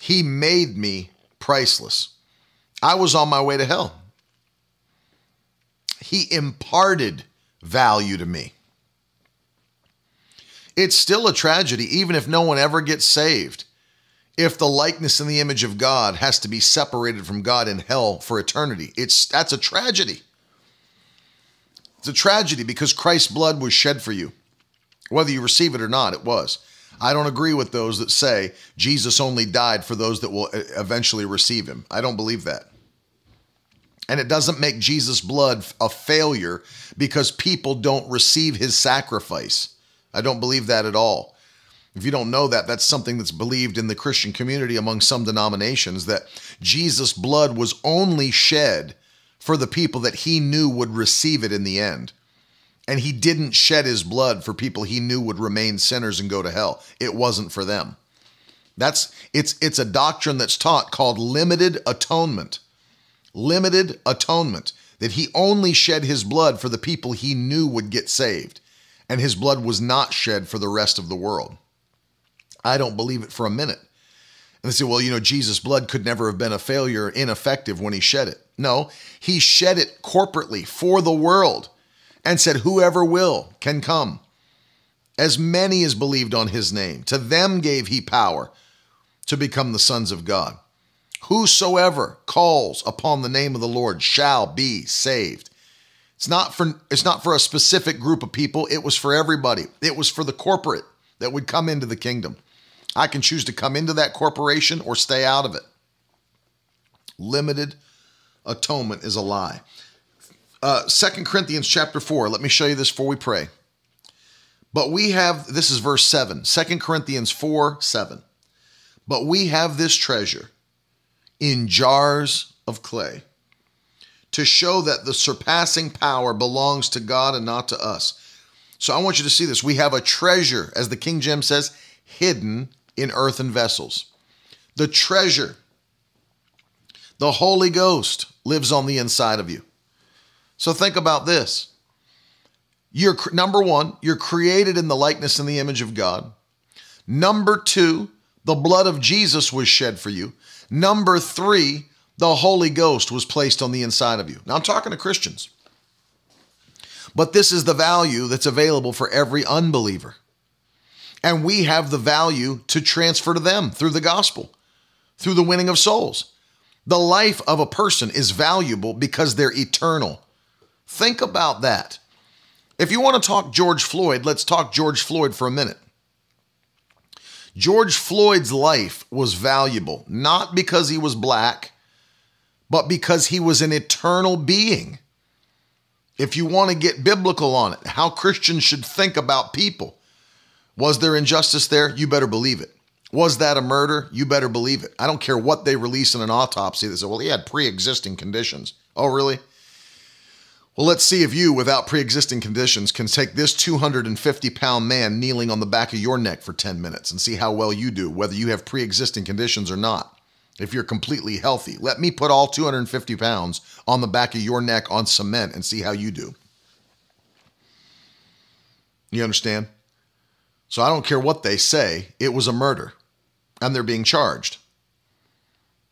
He made me priceless. I was on my way to hell. He imparted value to me. It's still a tragedy, even if no one ever gets saved, if the likeness and the image of God has to be separated from God in hell for eternity. It's that's a tragedy. It's a tragedy because Christ's blood was shed for you. Whether you receive it or not, it was. I don't agree with those that say Jesus only died for those that will eventually receive him. I don't believe that. And it doesn't make Jesus' blood a failure because people don't receive his sacrifice. I don't believe that at all. If you don't know that, that's something that's believed in the Christian community among some denominations, that Jesus' blood was only shed for the people that he knew would receive it in the end. And he didn't shed his blood for people he knew would remain sinners and go to hell. It wasn't for them. That's it's it's a doctrine that's taught called limited atonement. Limited atonement. That he only shed his blood for the people he knew would get saved. And his blood was not shed for the rest of the world. I don't believe it for a minute. And they say, well, you know, Jesus' blood could never have been a failure, ineffective when he shed it. No, he shed it corporately for the world and said, whoever will can come. As many as believed on his name, to them gave he power to become the sons of God. Whosoever calls upon the name of the Lord shall be saved. It's not for, it's not for a specific group of people. It was for everybody. It was for the corporate that would come into the kingdom. I can choose to come into that corporation or stay out of it. Limited atonement is a lie. Uh, Second Corinthians chapter four. Let me show you this before we pray. But we have, this is verse seven, Second Corinthians four, seven. But we have this treasure in jars of clay to show that the surpassing power belongs to God and not to us. So I want you to see this. We have a treasure, as the King James says, hidden in earthen vessels. The treasure, the Holy Ghost, lives on the inside of you. So think about this. You're, number one, you're created in the likeness and the image of God. Number two, the blood of Jesus was shed for you. Number three, the Holy Ghost was placed on the inside of you. Now I'm talking to Christians. But this is the value that's available for every unbeliever. And we have the value to transfer to them through the gospel, through the winning of souls. The life of a person is valuable because they're eternal. Think about that. If you want to talk George Floyd, let's talk George Floyd for a minute. George Floyd's life was valuable, not because he was black, but because he was an eternal being. If you want to get biblical on it, how Christians should think about people. Was there injustice there? You better believe it. Was that a murder? You better believe it. I don't care what they release in an autopsy. They say, well, he had pre-existing conditions. Oh, really? Well, let's see if you, without pre-existing conditions, can take this two hundred fifty pound man kneeling on the back of your neck for ten minutes and see how well you do, whether you have pre-existing conditions or not. If you're completely healthy, let me put all two hundred fifty pounds on the back of your neck on cement and see how you do. You understand? So I don't care what they say. It was a murder and they're being charged.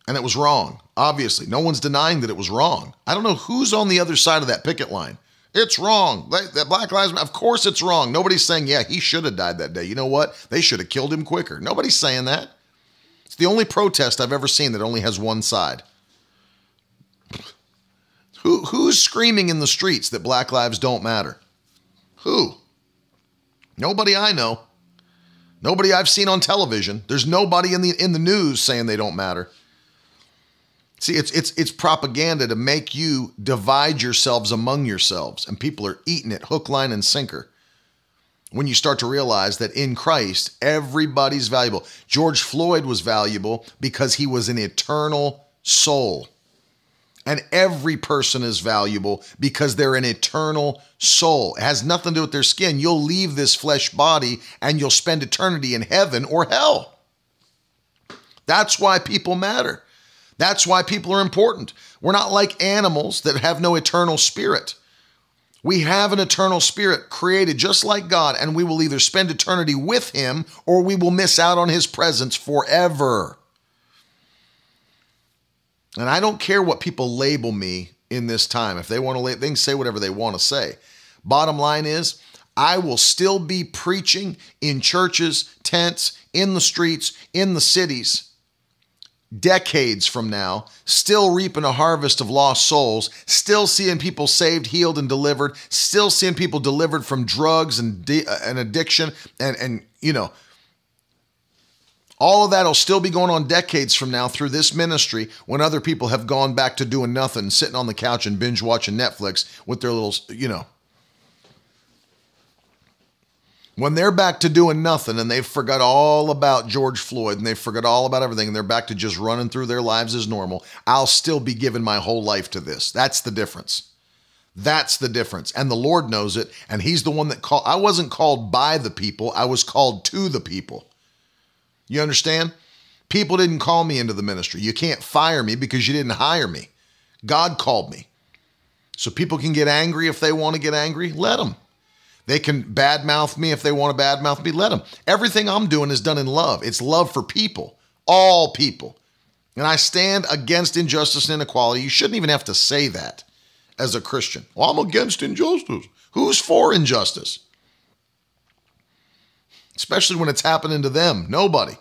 And it was wrong. Obviously, no one's denying that it was wrong. I don't know who's on the other side of that picket line. It's wrong. That Black Lives Matter, of course it's wrong. Nobody's saying, yeah, he should have died that day. You know what? They should have killed him quicker. Nobody's saying that. It's the only protest I've ever seen that only has one side. Who, who's screaming in the streets that black lives don't matter? Who? Nobody I know. Nobody I've seen on television. There's nobody in the in the news saying they don't matter. See, it's it's it's propaganda to make you divide yourselves among yourselves, and people are eating it hook, line, and sinker. When you start to realize that in Christ, everybody's valuable. George Floyd was valuable because he was an eternal soul. And every person is valuable because they're an eternal soul. It has nothing to do with their skin. You'll leave this flesh body and you'll spend eternity in heaven or hell. That's why people matter. That's why people are important. We're not like animals that have no eternal spirit. We have an eternal spirit created just like God, and we will either spend eternity with him or we will miss out on his presence forever. And I don't care what people label me in this time. If they want to label, they can say whatever they want to say. Bottom line is, I will still be preaching in churches, tents, in the streets, in the cities, decades from now, still reaping a harvest of lost souls, still seeing people saved, healed, and delivered, still seeing people delivered from drugs and, de- and addiction and, and, you know, all of that will still be going on decades from now through this ministry when other people have gone back to doing nothing, sitting on the couch and binge watching Netflix with their little, you know. When they're back to doing nothing and they forgot all about George Floyd and they forgot all about everything and they're back to just running through their lives as normal, I'll still be giving my whole life to this. That's the difference. That's the difference. And the Lord knows it. And he's the one that called. I wasn't called by the people. I was called to the people. You understand? People didn't call me into the ministry. You can't fire me because you didn't hire me. God called me. So people can get angry if they want to get angry. Let them. They can badmouth me if they want to badmouth me. Let them. Everything I'm doing is done in love. It's love for people, all people. And I stand against injustice and inequality. You shouldn't even have to say that as a Christian. Well, I'm against injustice. Who's for injustice? Especially when it's happening to them. Nobody.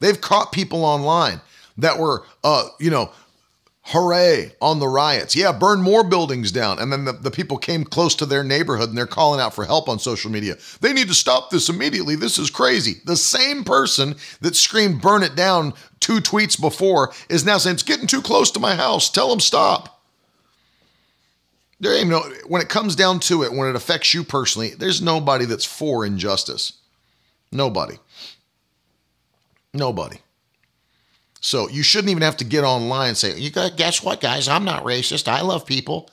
They've caught people online that were, uh, you know, hooray on the riots. Yeah, burn more buildings down. And then the, the people came close to their neighborhood and they're calling out for help on social media. They need to stop this immediately. This is crazy. The same person that screamed burn it down two tweets before is now saying, it's getting too close to my house. Tell them stop. There ain't no, when it comes down to it, when it affects you personally, there's nobody that's for injustice. Nobody. Nobody. So you shouldn't even have to get online and say, "You got, guess what, guys? I'm not racist. I love people."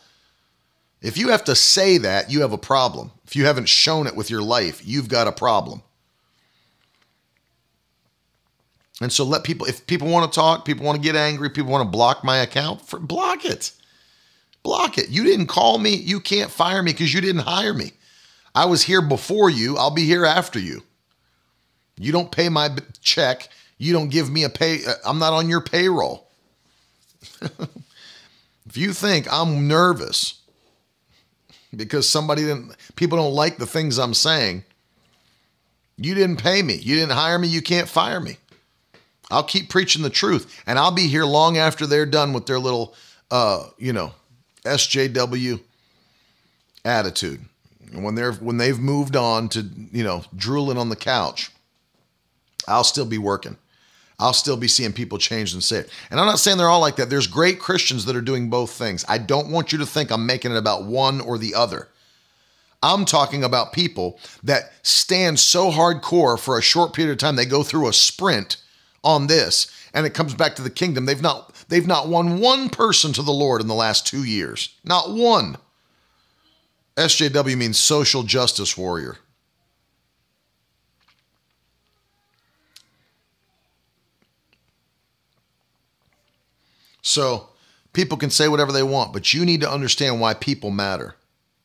If you have to say that, you have a problem. If you haven't shown it with your life, you've got a problem. And so let people, if people want to talk, people want to get angry, people want to block my account, for, block it. Block it. You didn't call me. You can't fire me because you didn't hire me. I was here before you. I'll be here after you. You don't pay my check. You don't give me a pay. I'm not on your payroll. If you think I'm nervous because somebody didn't, people don't like the things I'm saying, you didn't pay me. You didn't hire me. You can't fire me. I'll keep preaching the truth, and I'll be here long after they're done with their little, uh, you know, S J W attitude. And when they're when they've moved on to, you know, drooling on the couch, I'll still be working. I'll still be seeing people changed and saved. And I'm not saying they're all like that. There's great Christians that are doing both things. I don't want you to think I'm making it about one or the other. I'm talking about people that stand so hardcore for a short period of time, they go through a sprint on this, and it comes back to the kingdom. They've not, they've not won one person to the Lord in the last two years. Not one. S J W means social justice warrior. So people can say whatever they want, but you need to understand why people matter.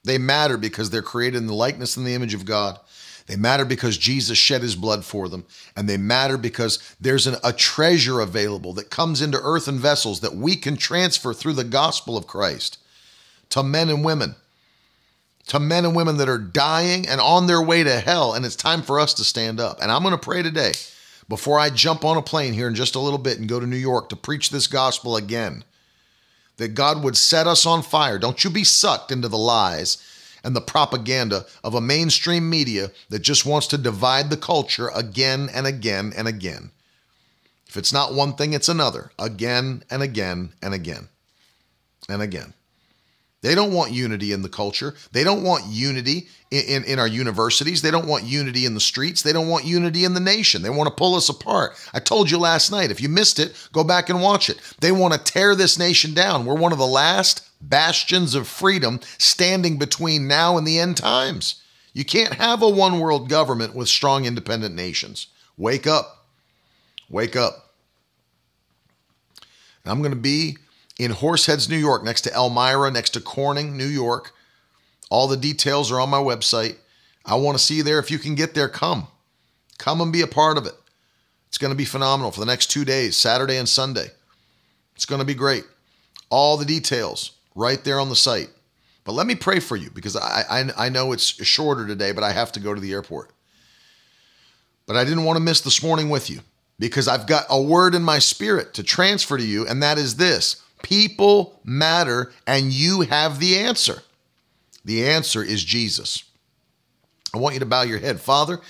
They matter because they're created in the likeness and the image of God. They matter because Jesus shed his blood for them. And they matter because there's an, a treasure available that comes into earthen vessels that we can transfer through the gospel of Christ to men and women, to men and women that are dying and on their way to hell. And it's time for us to stand up. And I'm going to pray today, before I jump on a plane here in just a little bit and go to New York to preach this gospel again, that God would set us on fire. Don't you be sucked into the lies and the propaganda of a mainstream media that just wants to divide the culture again and again and again. If it's not one thing, it's another, again and again and again and again. They don't want unity in the culture. They don't want unity in, in, in our universities. They don't want unity in the streets. They don't want unity in the nation. They want to pull us apart. I told you last night, if you missed it, go back and watch it. They want to tear this nation down. We're one of the last bastions of freedom standing between now and the end times. You can't have a one world government with strong independent nations. Wake up. Wake up. And I'm going to be in Horseheads, New York, next to Elmira, next to Corning, New York. All the details are on my website. I want to see you there. If you can get there, come. Come and be a part of it. It's going to be phenomenal for the next two days, Saturday and Sunday. It's going to be great. All the details right there on the site. But let me pray for you, because I, I, I know it's shorter today, but I have to go to the airport. But I didn't want to miss this morning with you, because I've got a word in my spirit to transfer to you, and that is this. People matter, and you have the answer. The answer is Jesus. I want you to bow your head. Father,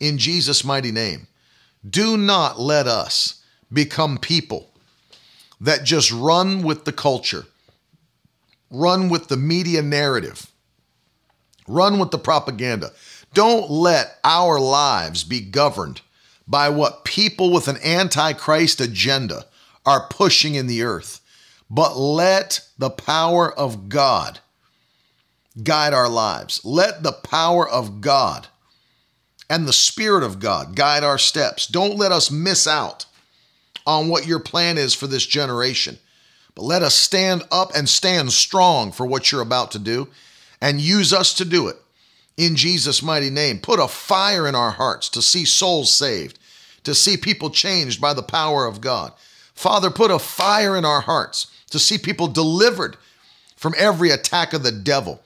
in Jesus' mighty name, do not let us become people that just run with the culture, run with the media narrative, run with the propaganda. Don't let our lives be governed by what people with an anti-Christ agenda are pushing in the earth. But let the power of God guide our lives. Let the power of God and the Spirit of God guide our steps. Don't let us miss out on what your plan is for this generation. But let us stand up and stand strong for what you're about to do, and use us to do it in Jesus' mighty name. Put a fire in our hearts to see souls saved, to see people changed by the power of God. Father, put a fire in our hearts to see people delivered from every attack of the devil.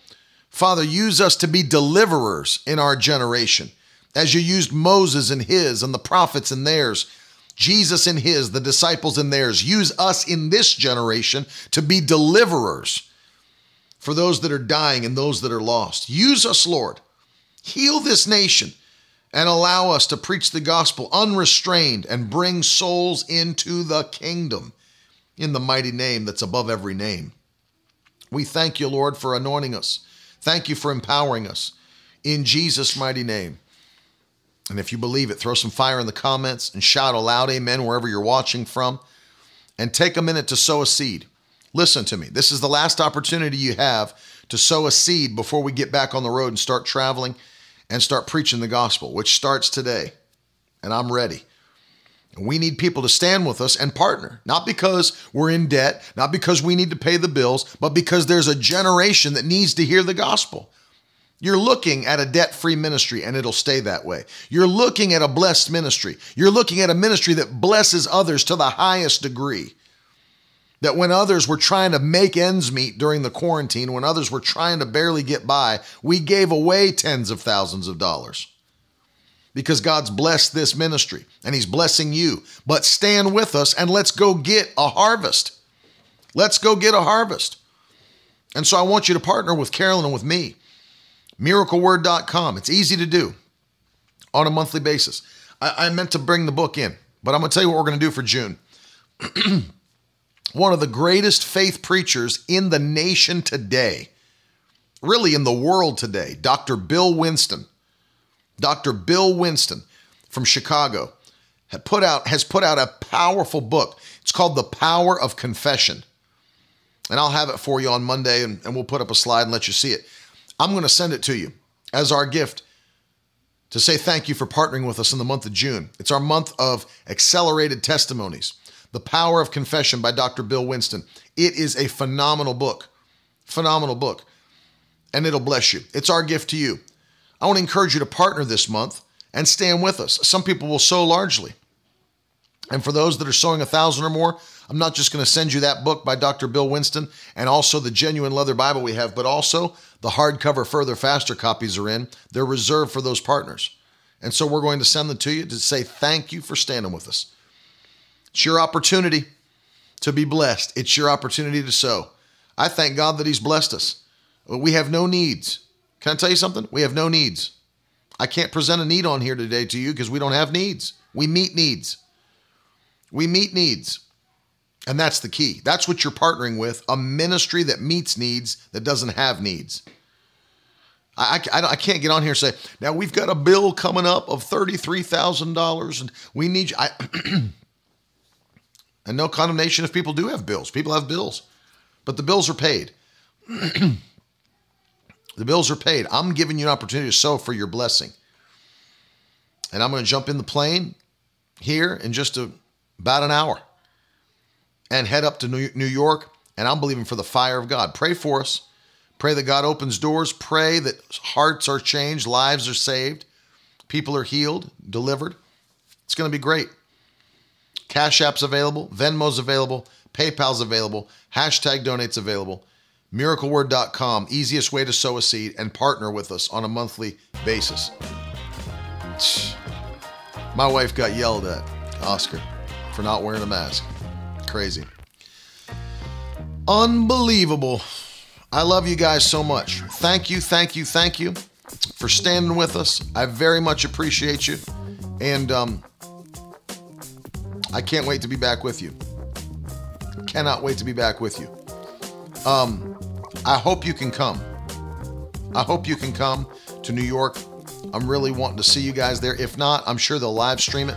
Father, use us to be deliverers in our generation, as you used Moses in his, and the prophets in theirs, Jesus in his, the disciples in theirs. Use us in this generation to be deliverers for those that are dying and those that are lost. Use us, Lord. Heal this nation and allow us to preach the gospel unrestrained and bring souls into the kingdom in the mighty name that's above every name. We thank you, Lord, for anointing us. Thank you for empowering us in Jesus' mighty name. And if you believe it, throw some fire in the comments and shout aloud amen wherever you're watching from. And take a minute to sow a seed. Listen to me. This is the last opportunity you have to sow a seed before we get back on the road and start traveling and start preaching the gospel, which starts today. And I'm ready. And we need people to stand with us and partner, not because we're in debt, not because we need to pay the bills, but because there's a generation that needs to hear the gospel. You're looking at a debt-free ministry, and it'll stay that way. You're looking at a blessed ministry. You're looking at a ministry that blesses others to the highest degree. That when others were trying to make ends meet during the quarantine, when others were trying to barely get by, we gave away tens of thousands of dollars because God's blessed this ministry and he's blessing you. But stand with us and let's go get a harvest. Let's go get a harvest. And so I want you to partner with Carolyn and with me. miracle word dot com. It's easy to do on a monthly basis. I, I meant to bring the book in, but I'm going to tell you what we're going to do for June. One of the greatest faith preachers in the nation today, really in the world today, Doctor Bill Winston, Doctor Bill Winston from Chicago, had put out, has put out a powerful book. It's called The Power of Confession. And I'll have it for you on Monday, and, and we'll put up a slide and let you see it. I'm going to send it to you as our gift to say thank you for partnering with us in the month of June. It's our month of accelerated testimonies. The Power of Confession by Doctor Bill Winston. It is a phenomenal book, phenomenal book, and it'll bless you. It's our gift to you. I want to encourage you to partner this month and stand with us. Some people will sow largely. And for those that are sowing a thousand or more, I'm not just going to send you that book by Doctor Bill Winston and also the genuine leather Bible we have, but also the hardcover Further Faster copies are in. They're reserved for those partners. And so we're going to send them to you to say thank you for standing with us. It's your opportunity to be blessed. It's your opportunity to sow. I thank God that he's blessed us. We have no needs Can I tell you something? We have no needs. I can't present a need on here today to you because we don't have needs. We meet needs. We meet needs. And that's the key. That's what you're partnering with, a ministry that meets needs, that doesn't have needs. I, I, I can't get on here and say, now we've got a bill coming up of thirty-three thousand dollars and we need you. I, and no condemnation if people do have bills. People have bills, but the bills are paid. The bills are paid. I'm giving you an opportunity to sow for your blessing. And I'm going to jump in the plane here in just a, about an hour and head up to New York. And I'm believing for the fire of God. Pray for us. Pray that God opens doors. Pray that hearts are changed, lives are saved, people are healed, delivered. It's going to be great. Cash App's available, Venmo's available, PayPal's available, hashtag donate's available, miracle word dot com, easiest way to sow a seed and partner with us on a monthly basis. My wife got yelled at, Oscar, for not wearing a mask. Crazy. Unbelievable. I love you guys so much. Thank you, thank you, thank you for standing with us. I very much appreciate you. And um, I can't wait to be back with you. Cannot wait to be back with you. Um, I hope you can come. I hope you can come to New York. I'm really wanting to see you guys there. If not, I'm sure they'll live stream it.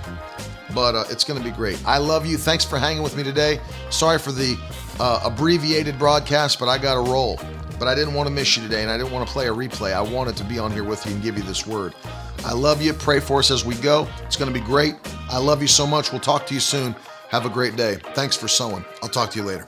But uh, it's going to be great. I love you. Thanks for hanging with me today. Sorry for the Uh, abbreviated broadcast, but I got to roll. But I didn't want to miss you today, and I didn't want to play a replay. I wanted to be on here with you and give you this word. I love you. Pray for us as we go. It's going to be great. I love you so much. We'll talk to you soon. Have a great day. Thanks for sowing. I'll talk to you later.